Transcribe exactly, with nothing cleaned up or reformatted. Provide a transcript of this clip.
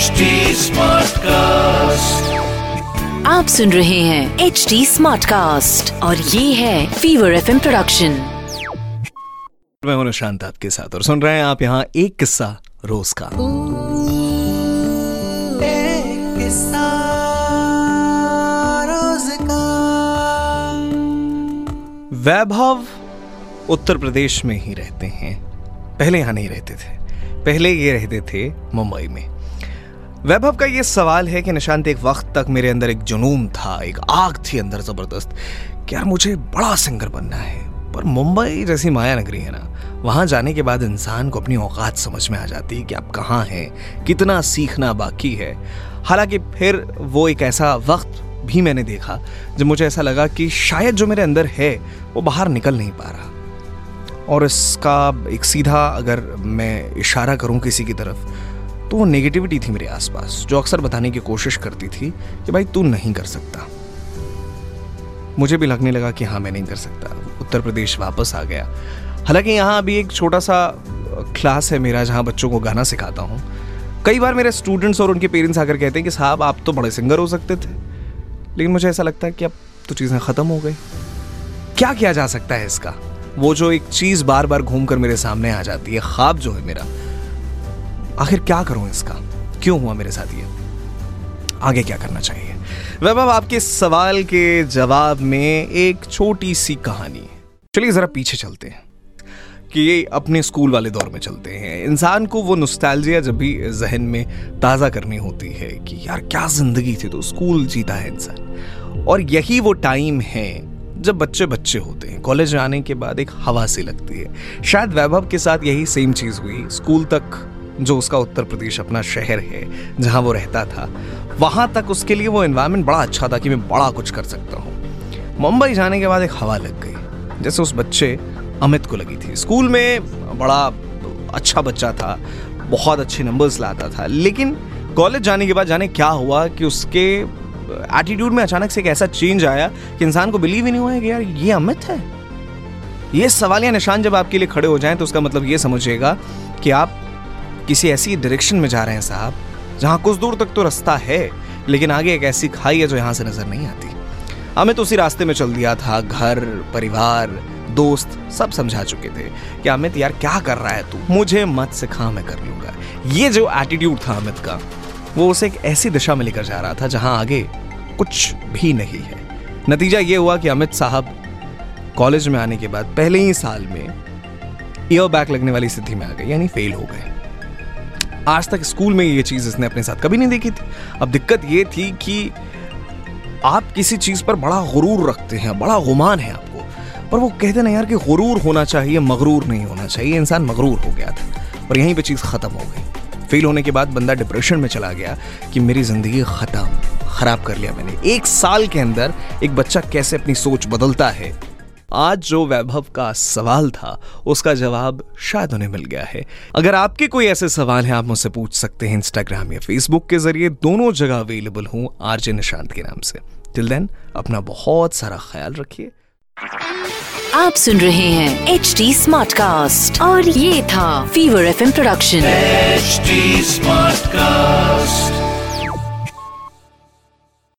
H D smart cast. आप सुन रहे हैं एच डी स्मार्ट कास्ट और ये है फीवर एफ एम प्रोडक्शन। मैं हूं निशांत आपके साथ और सुन रहे हैं आप यहाँ एक किस्सा रोज का। एक किस्सा रोज का। वैभव उत्तर प्रदेश में ही रहते हैं, पहले यहाँ नहीं रहते थे, पहले ये रहते थे मुंबई में। वैभव का ये सवाल है कि निशांत, एक वक्त तक मेरे अंदर एक जुनून था, एक आग थी अंदर ज़बरदस्त कि यार मुझे बड़ा सिंगर बनना है, पर मुंबई जैसी माया नगरी है ना, वहाँ जाने के बाद इंसान को अपनी औकात समझ में आ जाती है कि आप कहाँ हैं, कितना सीखना बाकी है। हालांकि फिर वो एक ऐसा वक्त भी मैंने देखा जब मुझे ऐसा लगा कि शायद जो मेरे अंदर है वो बाहर निकल नहीं पा रहा। और इसका एक सीधा अगर मैं इशारा करूं किसी की तरफ तो वो नेगेटिविटी थी मेरे आसपास, जो अक्सर बताने की कोशिश करती थी कि भाई तू नहीं कर सकता। मुझे भी लगने लगा कि हाँ मैं नहीं कर सकता। उत्तर प्रदेश वापस आ गया। हालांकि यहाँ अभी एक छोटा सा क्लास है मेरा जहाँ बच्चों को गाना सिखाता हूँ। कई बार मेरे स्टूडेंट्स और उनके पेरेंट्स आकर कहते हैं कि साहब आप तो बड़े सिंगर हो सकते थे, लेकिन मुझे ऐसा लगता है कि अब तो चीज़ें ख़त्म हो गई। क्या किया जा सकता है इसका? वो जो एक चीज बार बार घूमकर मेरे सामने आ जाती है, ख्वाब जो है मेरा, आखिर क्या करूं इसका, क्यों हुआ मेरे साथ ये, आगे क्या करना चाहिए? वैभव, आपके सवाल के जवाब में एक छोटी सी कहानी। चलिए जरा पीछे चलते हैं कि ये अपने स्कूल वाले दौर में चलते हैं। इंसान को वो नॉस्टैल्जिया जब भी जहन में ताज़ा करनी होती है कि यार क्या जिंदगी थी, तो स्कूल जीता है इंसान। और यही वो टाइम है जब बच्चे बच्चे होते हैं, कॉलेज आने के बाद एक हवा सी लगती है। शायद वैभव के साथ यही सेम चीज़ हुई। स्कूल तक, जो उसका उत्तर प्रदेश अपना शहर है जहाँ वो रहता था, वहाँ तक उसके लिए वो एनवायरनमेंट बड़ा अच्छा था कि मैं बड़ा कुछ कर सकता हूँ। मुंबई जाने के बाद एक हवा लग गई, जैसे उस बच्चे अमित को लगी थी। स्कूल में बड़ा अच्छा बच्चा था, बहुत अच्छे नंबर्स लाता था, लेकिन कॉलेज जाने के बाद जाने क्या हुआ कि उसके एटीट्यूड में अचानक से एक ऐसा चेंज आया कि इंसान को बिलीव ही नहीं हुआ है कि यार ये अमित है। ये सवाल या निशान जब आपके लिए खड़े हो जाएं तो उसका मतलब ये समझिएगा कि आप किसी ऐसी डायरेक्शन में जा रहे हैं साहब जहां कुछ दूर तक तो रास्ता है, लेकिन आगे एक ऐसी खाई है जो यहां से नजर नहीं आती। अमित उसी रास्ते में चल दिया था। घर, परिवार, दोस्त सब समझा चुके थे कि अमित यार क्या कर रहा है तू, मुझे मत सिखा, मैं कर लूंगा। ये जो एटीट्यूड था अमित का, वो उसे एक ऐसी दिशा में लेकर जा रहा था जहां आगे कुछ भी नहीं है। नतीजा ये हुआ कि अमित साहब कॉलेज में आने के बाद पहले ही साल में ईयर बैक लगने वाली स्थिति में आ गए, यानी फेल हो गए। आज तक स्कूल में ये चीज़ इसने अपने साथ कभी नहीं देखी थी। अब दिक्कत ये थी कि आप किसी चीज़ पर बड़ा गुरूर रखते हैं, बड़ा गुमान है आपको, पर वो कहते ना यार कि गुरूर होना चाहिए, मगरूर नहीं होना चाहिए। इंसान मगरूर हो गया था और यहीं पर चीज़ ख़त्म हो गई। फेल होने के बाद बंदा डिप्रेशन में चला गया कि मेरी ज़िंदगी ख़त्म, ख़राब कर लिया मैंने। एक साल के अंदर एक बच्चा कैसे अपनी सोच बदलता है? आज जो वैभव का सवाल था उसका जवाब शायद उन्हें मिल गया है। अगर आपके कोई ऐसे सवाल हैं आप मुझसे पूछ सकते हैं, इंस्टाग्राम या फेसबुक के ज़रिए, दोनों जगह अवेलेबल हूँ आरजे निशांत के नाम से। टिल देन अपना बहुत सारा ख्याल रखिए। आप सुन रहे हैं एच डी स्मार्ट कास्ट और ये था fever F M production H D smart cast.